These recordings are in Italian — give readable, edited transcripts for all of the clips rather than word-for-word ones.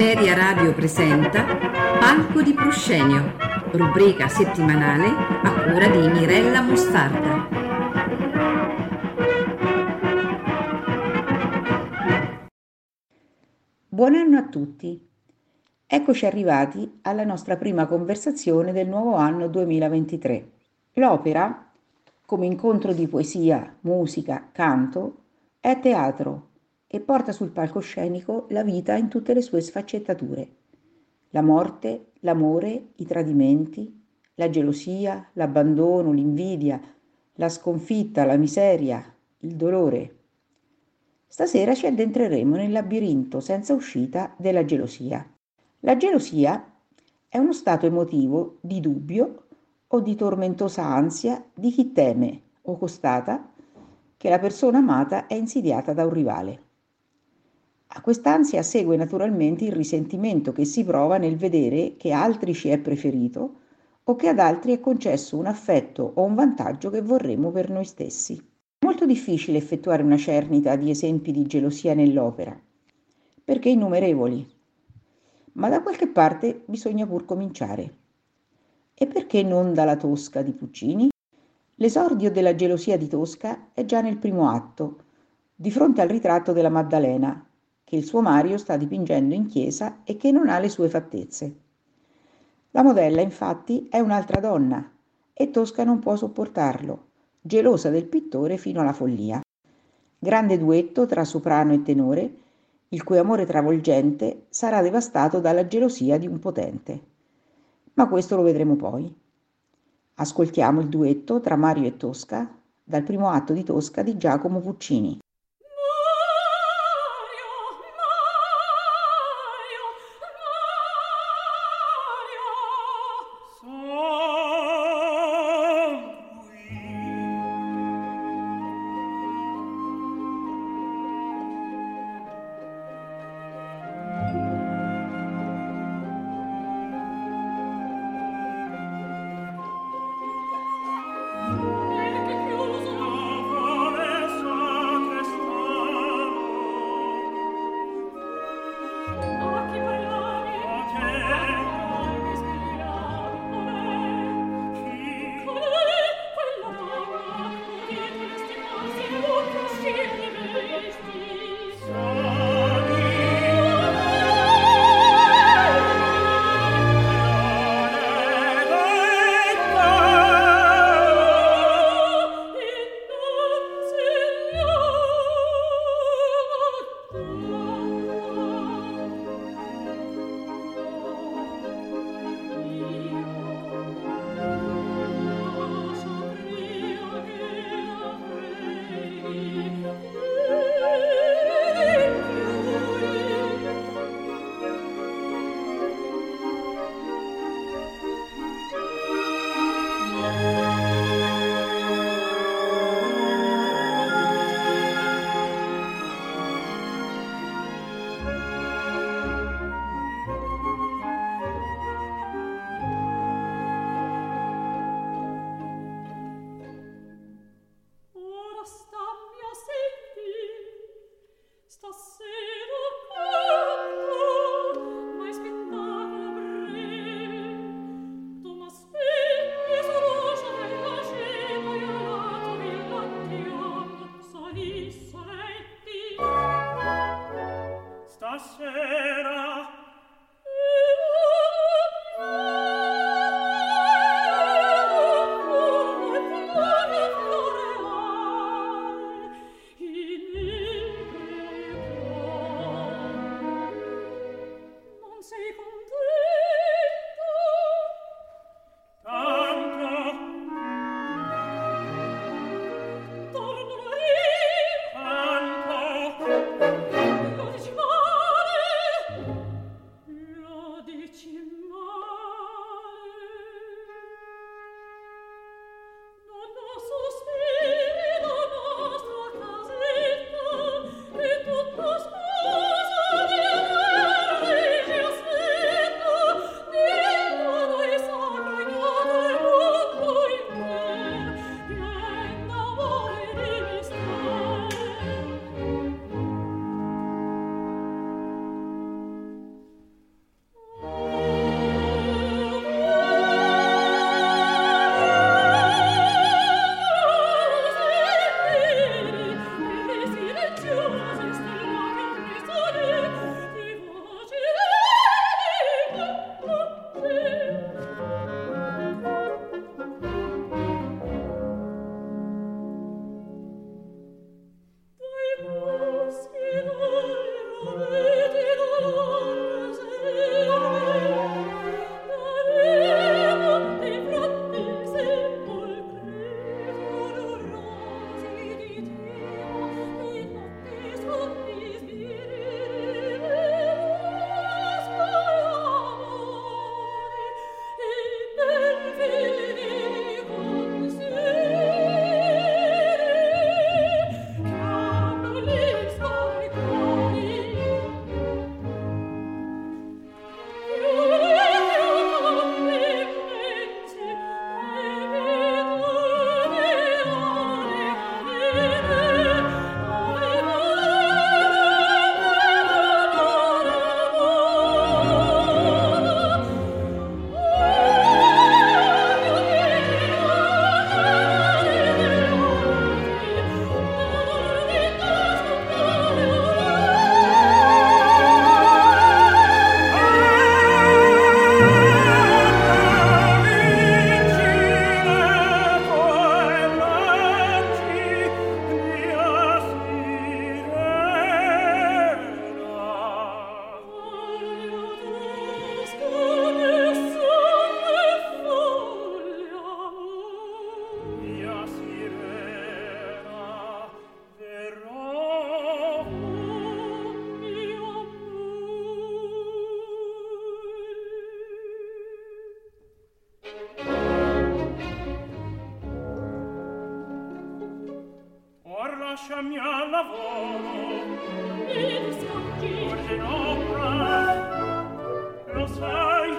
Ameria Radio presenta Palco di Proscenio, rubrica settimanale a cura di Mirella Mostarda. Buon anno a tutti! Eccoci arrivati alla nostra prima conversazione del nuovo anno 2023. L'opera, come incontro di poesia, musica, canto, è teatro e porta sul palcoscenico la vita in tutte le sue sfaccettature: la morte, l'amore, i tradimenti, la gelosia, l'abbandono, l'invidia, la sconfitta, la miseria, il dolore. Stasera ci addentreremo nel labirinto senza uscita della gelosia. La gelosia è uno stato emotivo di dubbio o di tormentosa ansia di chi teme o constata che la persona amata è insidiata da un rivale. A quest'ansia segue naturalmente il risentimento che si prova nel vedere che altri ci è preferito o che ad altri è concesso un affetto o un vantaggio che vorremmo per noi stessi. È molto difficile effettuare una cernita di esempi di gelosia nell'opera, perché innumerevoli, ma da qualche parte bisogna pur cominciare. E perché non dalla Tosca di Puccini? L'esordio della gelosia di Tosca è già nel primo atto, di fronte al ritratto della Maddalena, che il suo Mario sta dipingendo in chiesa e che non ha le sue fattezze. La modella, infatti, è un'altra donna e Tosca non può sopportarlo, gelosa del pittore fino alla follia. Grande duetto tra soprano e tenore, il cui amore travolgente sarà devastato dalla gelosia di un potente. Ma questo lo vedremo poi. Ascoltiamo il duetto tra Mario e Tosca, dal primo atto di Tosca di Giacomo Puccini. lasciami al lavoro. Mi rispongi. Guarda in opera. Lo sai.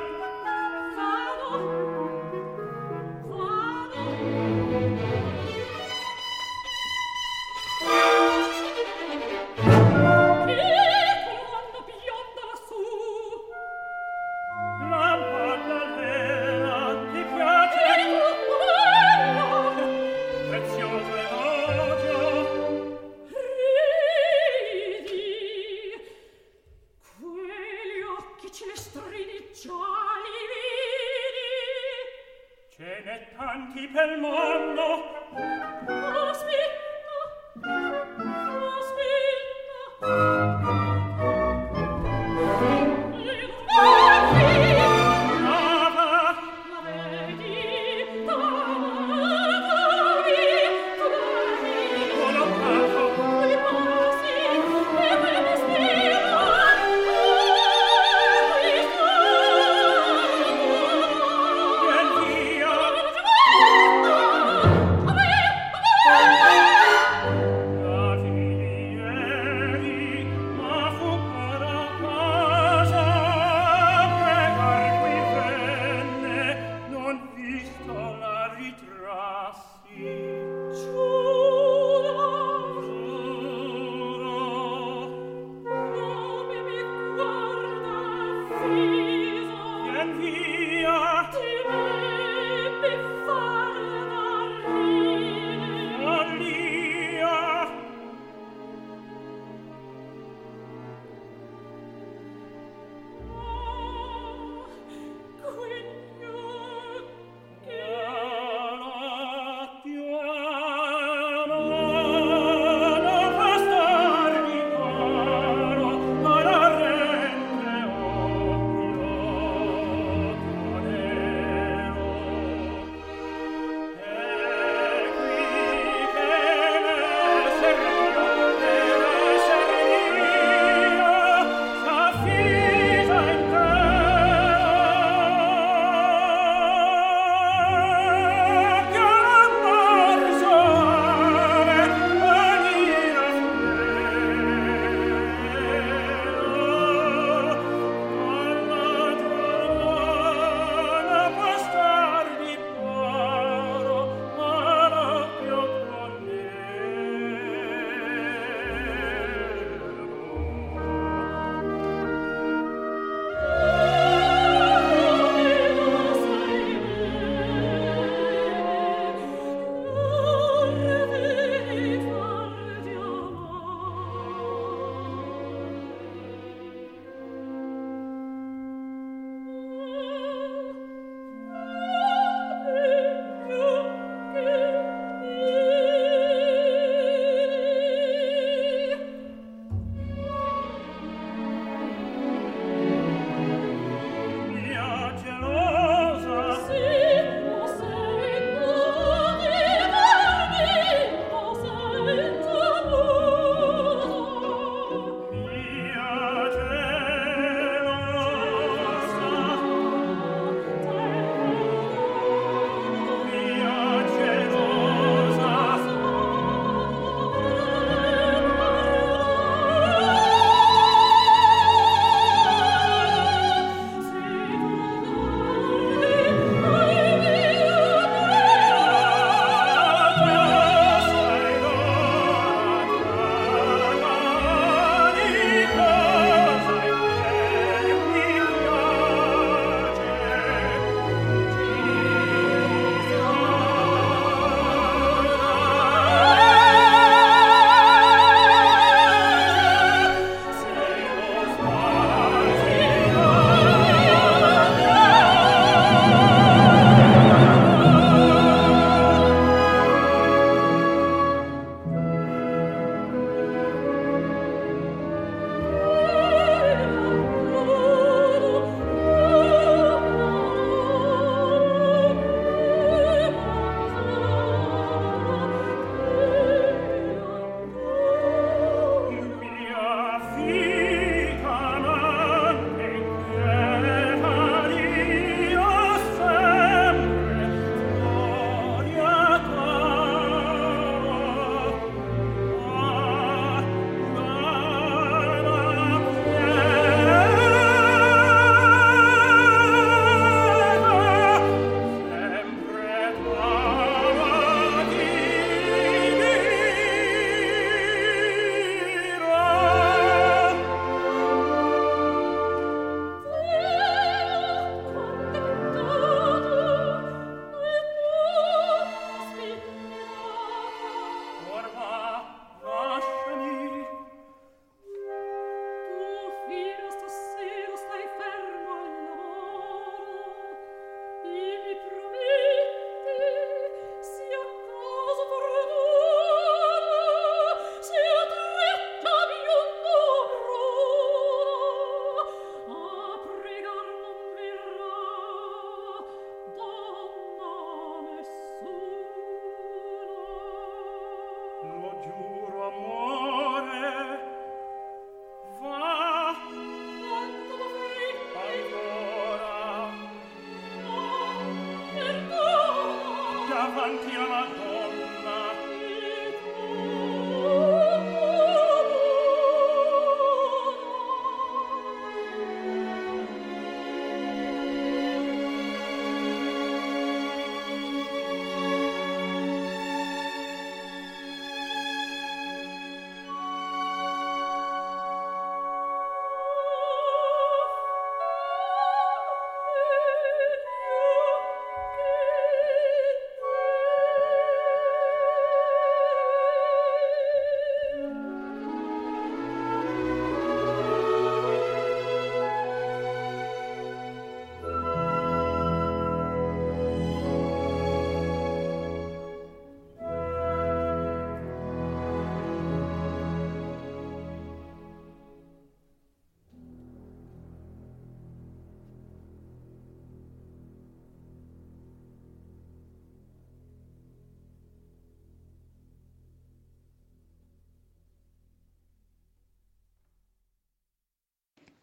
You are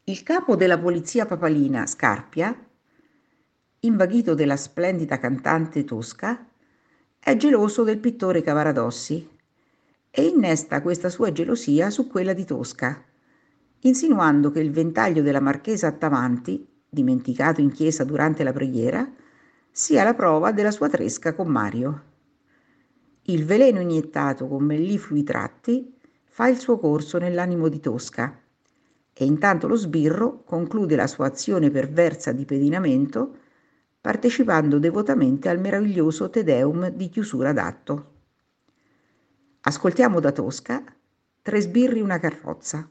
Il capo della polizia papalina, Scarpia, invaghito della splendida cantante Tosca, è geloso del pittore Cavaradossi e innesta questa sua gelosia su quella di Tosca, insinuando che il ventaglio della Marchesa Attavanti, dimenticato in chiesa durante la preghiera, sia la prova della sua tresca con Mario. Il veleno iniettato con melliflui tratti fa il suo corso nell'animo di Tosca, e intanto lo sbirro conclude la sua azione perversa di pedinamento partecipando devotamente al meraviglioso Te Deum di chiusura d'atto. Ascoltiamo da Tosca Tre sbirri una carrozza.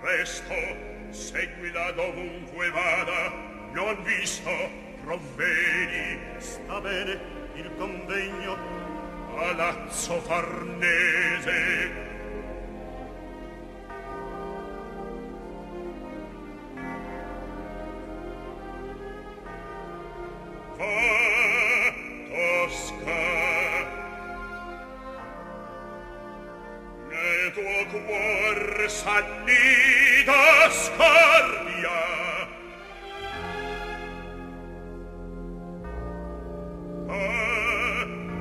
Presto, seguila dovunque vada, non visto, provvedi. Sta bene il convegno, Palazzo Farnese. Va, Tosca, nel tuo cuor s'annida Scarpia,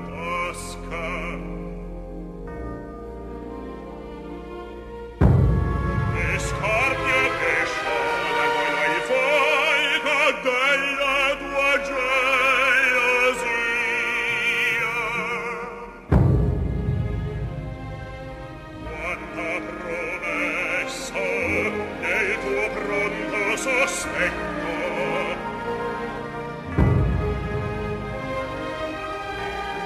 Tosca, e Scarpia che scioglie quella e folga della tua gelosia. Sospetto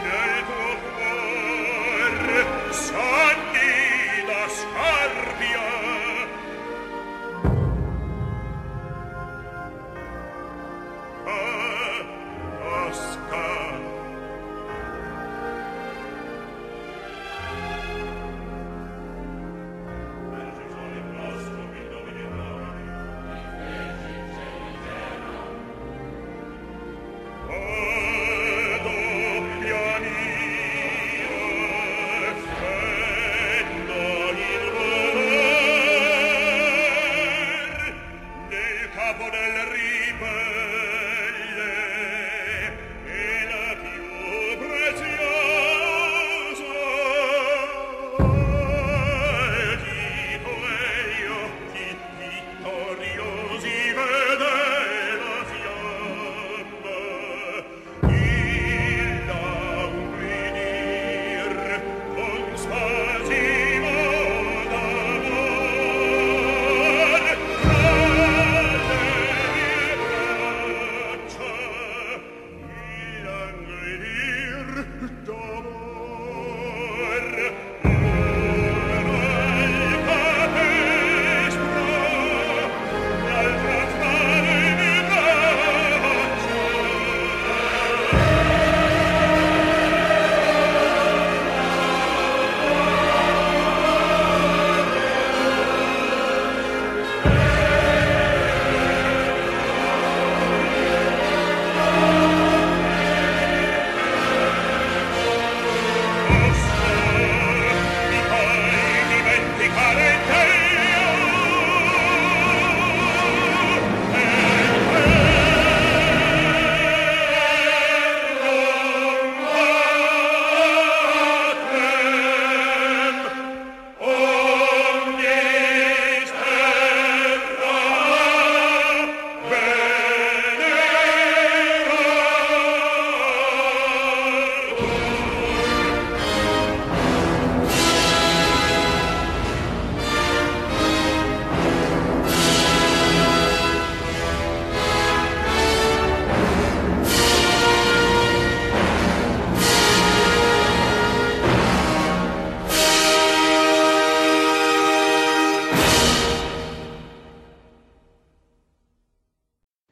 nel tuo cuore s'annida Scarpia, Tosca,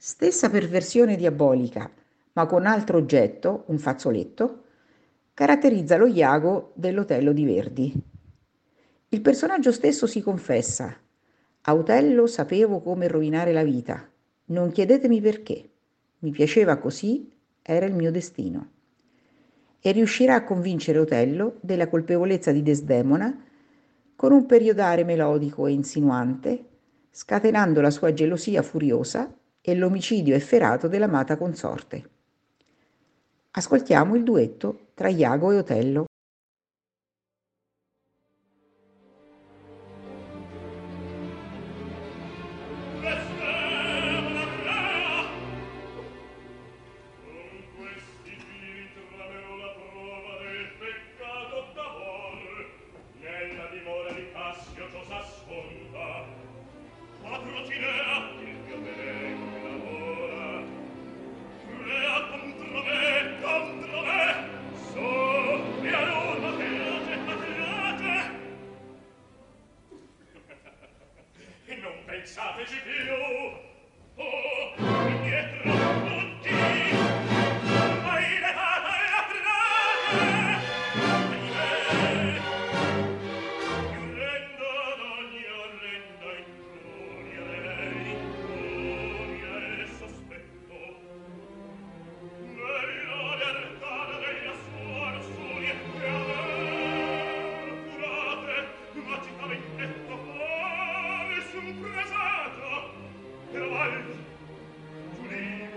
stessa perversione diabolica, ma con altro oggetto, un fazzoletto, caratterizza lo Iago dell'Otello di Verdi. Il personaggio stesso si confessa: a Otello sapevo come rovinare la vita, non chiedetemi perché, mi piaceva così, era il mio destino. E riuscirà a convincere Otello della colpevolezza di Desdemona con un periodare melodico e insinuante, scatenando la sua gelosia furiosa e l'omicidio efferato dell'amata consorte. Ascoltiamo il duetto tra Iago e Otello. Presento, cavallo, giulia.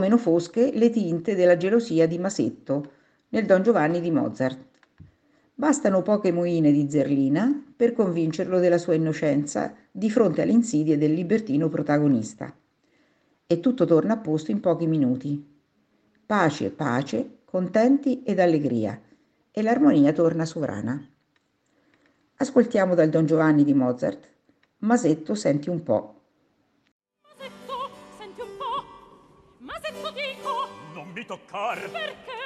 Meno fosche le tinte della gelosia di Masetto nel Don Giovanni di Mozart. Bastano poche moine di Zerlina per convincerlo della sua innocenza di fronte alle insidie del libertino protagonista. E tutto torna a posto in pochi minuti. Pace, pace, contenti ed allegria, e l'armonia torna sovrana. Ascoltiamo dal Don Giovanni di Mozart. Masetto, senti un po'. Mi toccar. Perché?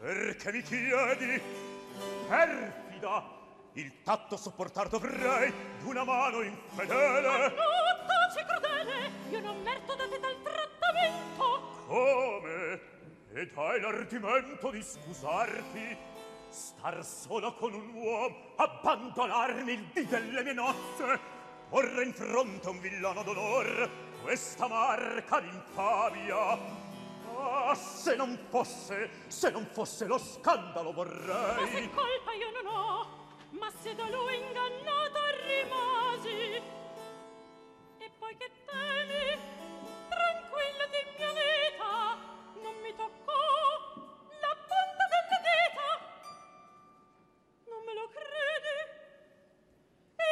Perché mi chiedi? Perfida, il tatto sopportar dovrei d'una mano infedele. No, taci crudele, io non merito da te tal trattamento. Come? E hai l'ardimento di scusarti? Star solo con un uomo, abbandonarmi il dì delle mie nozze, porre in fronte a un villano d'onor questa marca d'infamia. Ah, se non fosse lo scandalo vorrei. Ma se colpa io non ho, ma se da lui ingannato rimasi. E poi che temi, tranquilla di mia vita, non mi toccò la punta delle dita. Non me lo credi?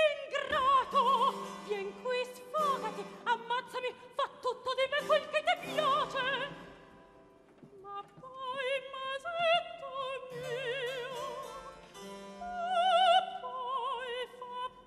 Ingrato! Vien qui, sfogati, ammazzami, fa tutto di me quel che ti piace. Ma poi, Masetto mio, poi fa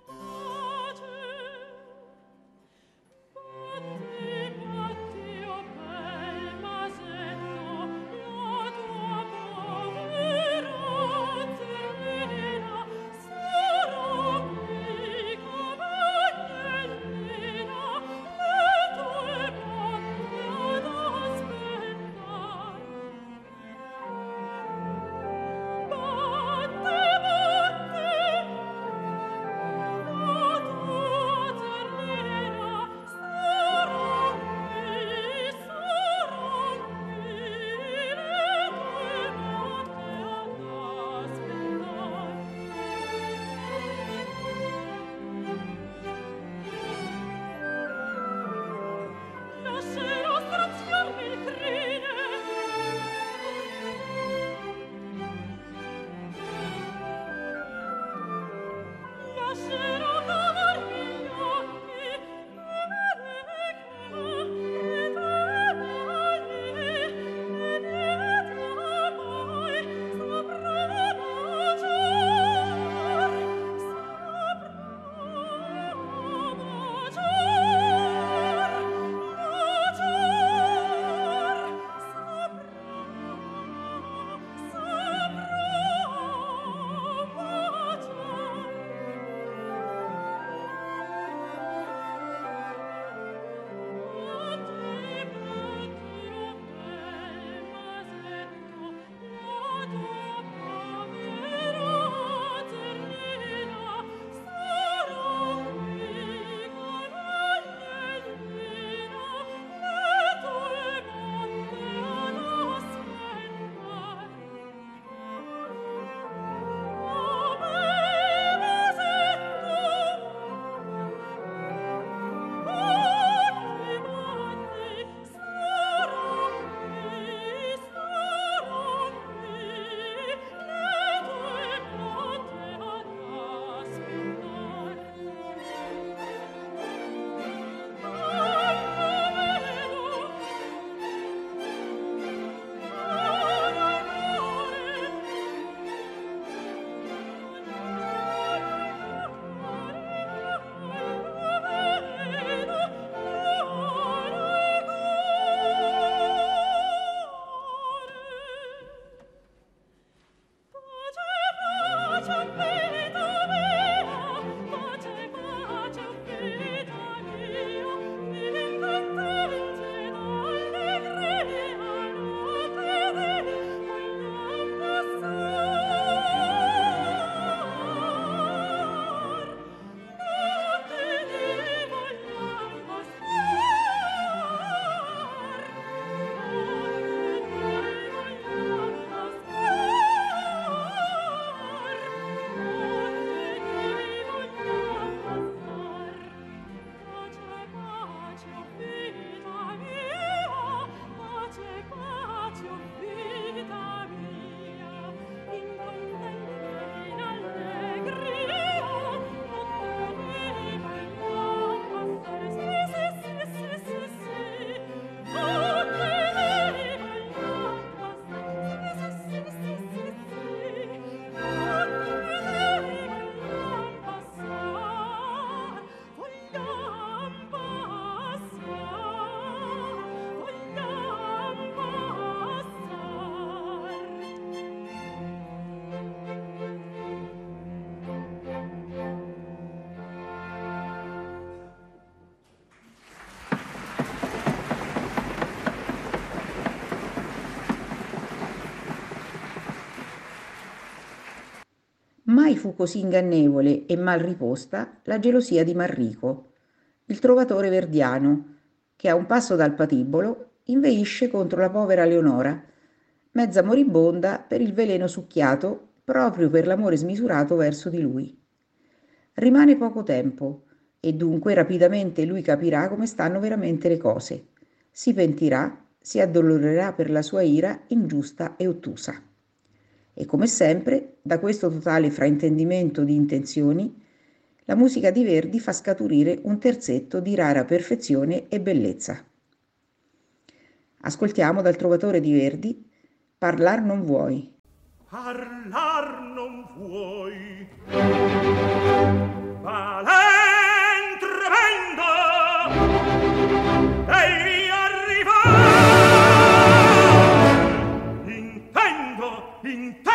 mai fu così ingannevole e mal riposta la gelosia di Marrico, il trovatore verdiano, che a un passo dal patibolo inveisce contro la povera Leonora, mezza moribonda per il veleno succhiato proprio per l'amore smisurato verso di lui. Rimane poco tempo e dunque rapidamente lui capirà come stanno veramente le cose, si pentirà, si addolorerà per la sua ira ingiusta e ottusa. E come sempre, da questo totale fraintendimento di intenzioni, la musica di Verdi fa scaturire un terzetto di rara perfezione e bellezza. Ascoltiamo dal trovatore di Verdi Parlar non vuoi. Parlar non vuoi, ma l'entrevendo devi arrivare. Intendo, intendo.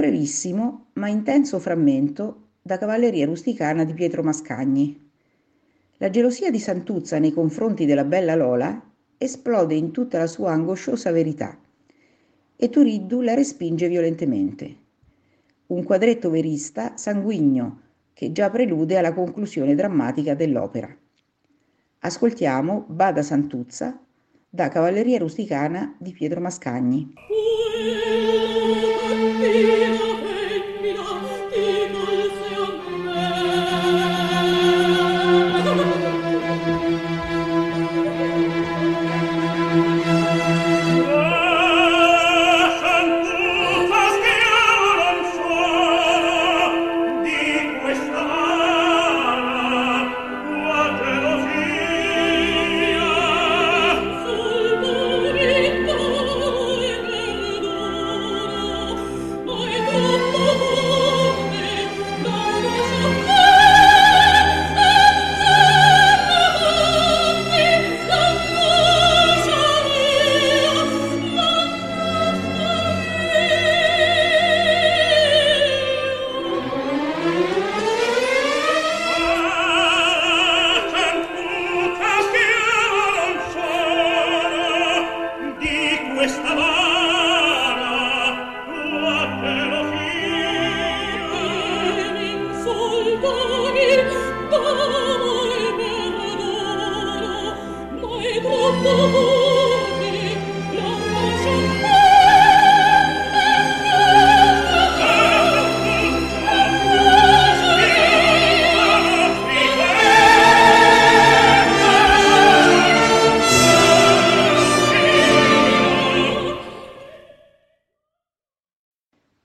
Brevissimo ma intenso frammento da Cavalleria Rusticana di Pietro Mascagni. La gelosia di Santuzza nei confronti della bella Lola esplode in tutta la sua angosciosa verità e Turiddu la respinge violentemente. Un quadretto verista sanguigno che già prelude alla conclusione drammatica dell'opera. Ascoltiamo Bada Santuzza da Cavalleria Rusticana di Pietro Mascagni. Dio Oh,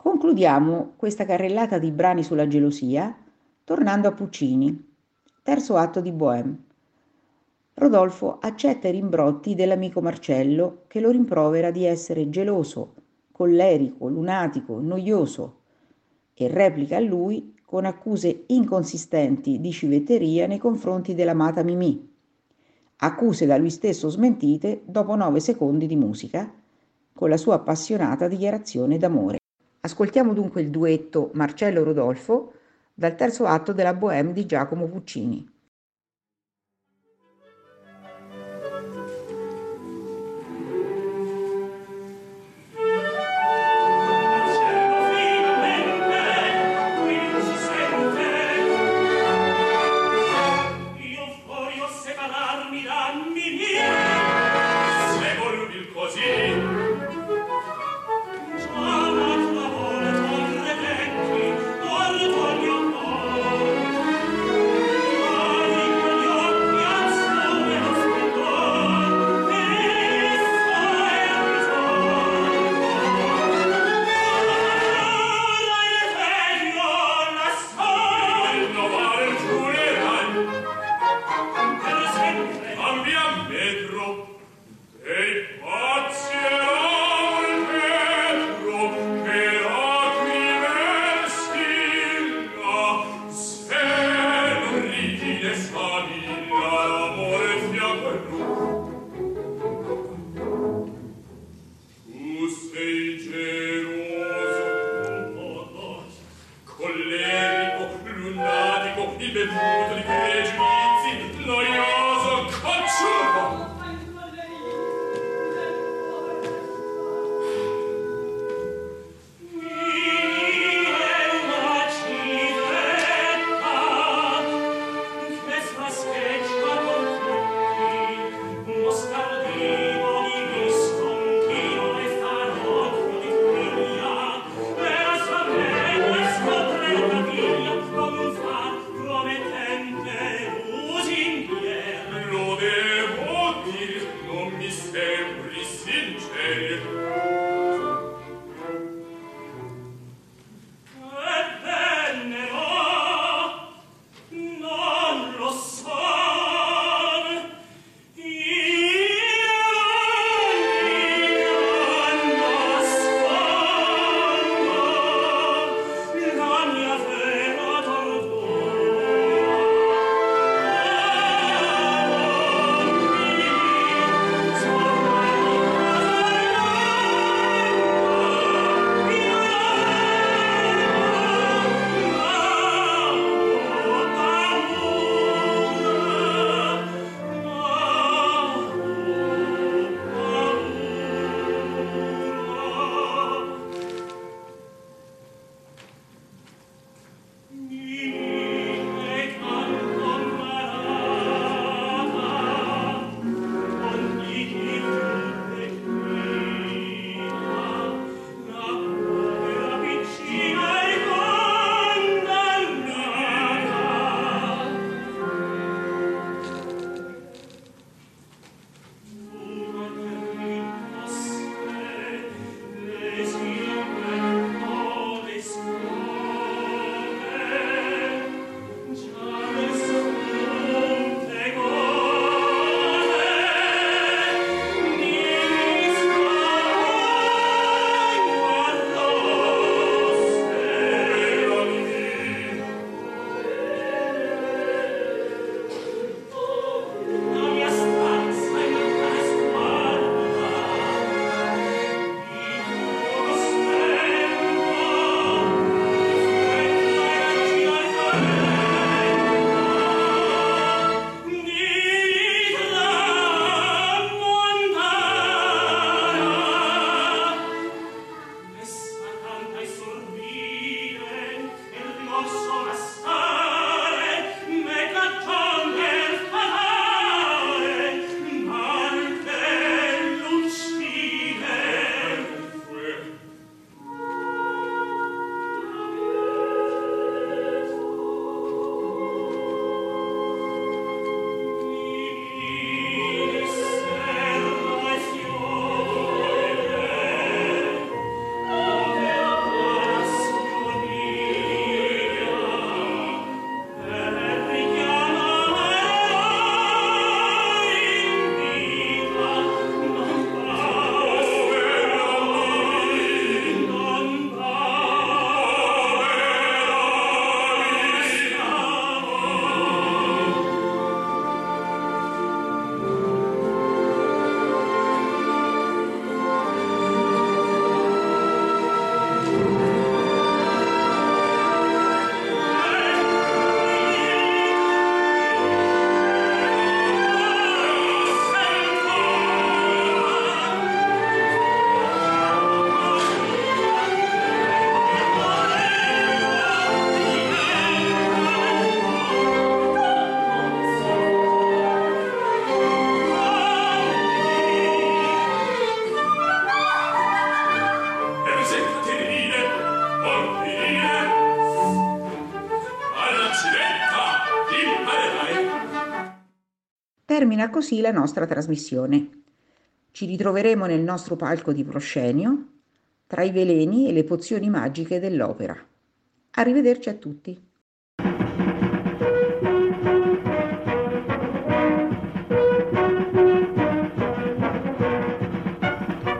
Concludiamo questa carrellata di brani sulla gelosia tornando a Puccini, terzo atto di Bohème. Rodolfo accetta i rimbrotti dell'amico Marcello che lo rimprovera di essere geloso, collerico, lunatico, noioso e replica a lui con accuse inconsistenti di civetteria nei confronti dell'amata Mimì, accuse da lui stesso smentite dopo 9 secondi di musica con la sua appassionata dichiarazione d'amore. Ascoltiamo dunque il duetto Marcello-Rodolfo dal terzo atto della Bohème di Giacomo Puccini. Promettente Termina così la nostra trasmissione. Ci ritroveremo nel nostro palco di proscenio, tra i veleni e le pozioni magiche dell'opera. Arrivederci a tutti.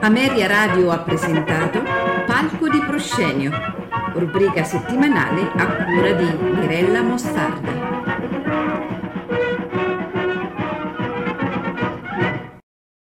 Ameria Radio ha presentato Palco di Proscenio, rubrica settimanale a cura di Mirella Mostarda.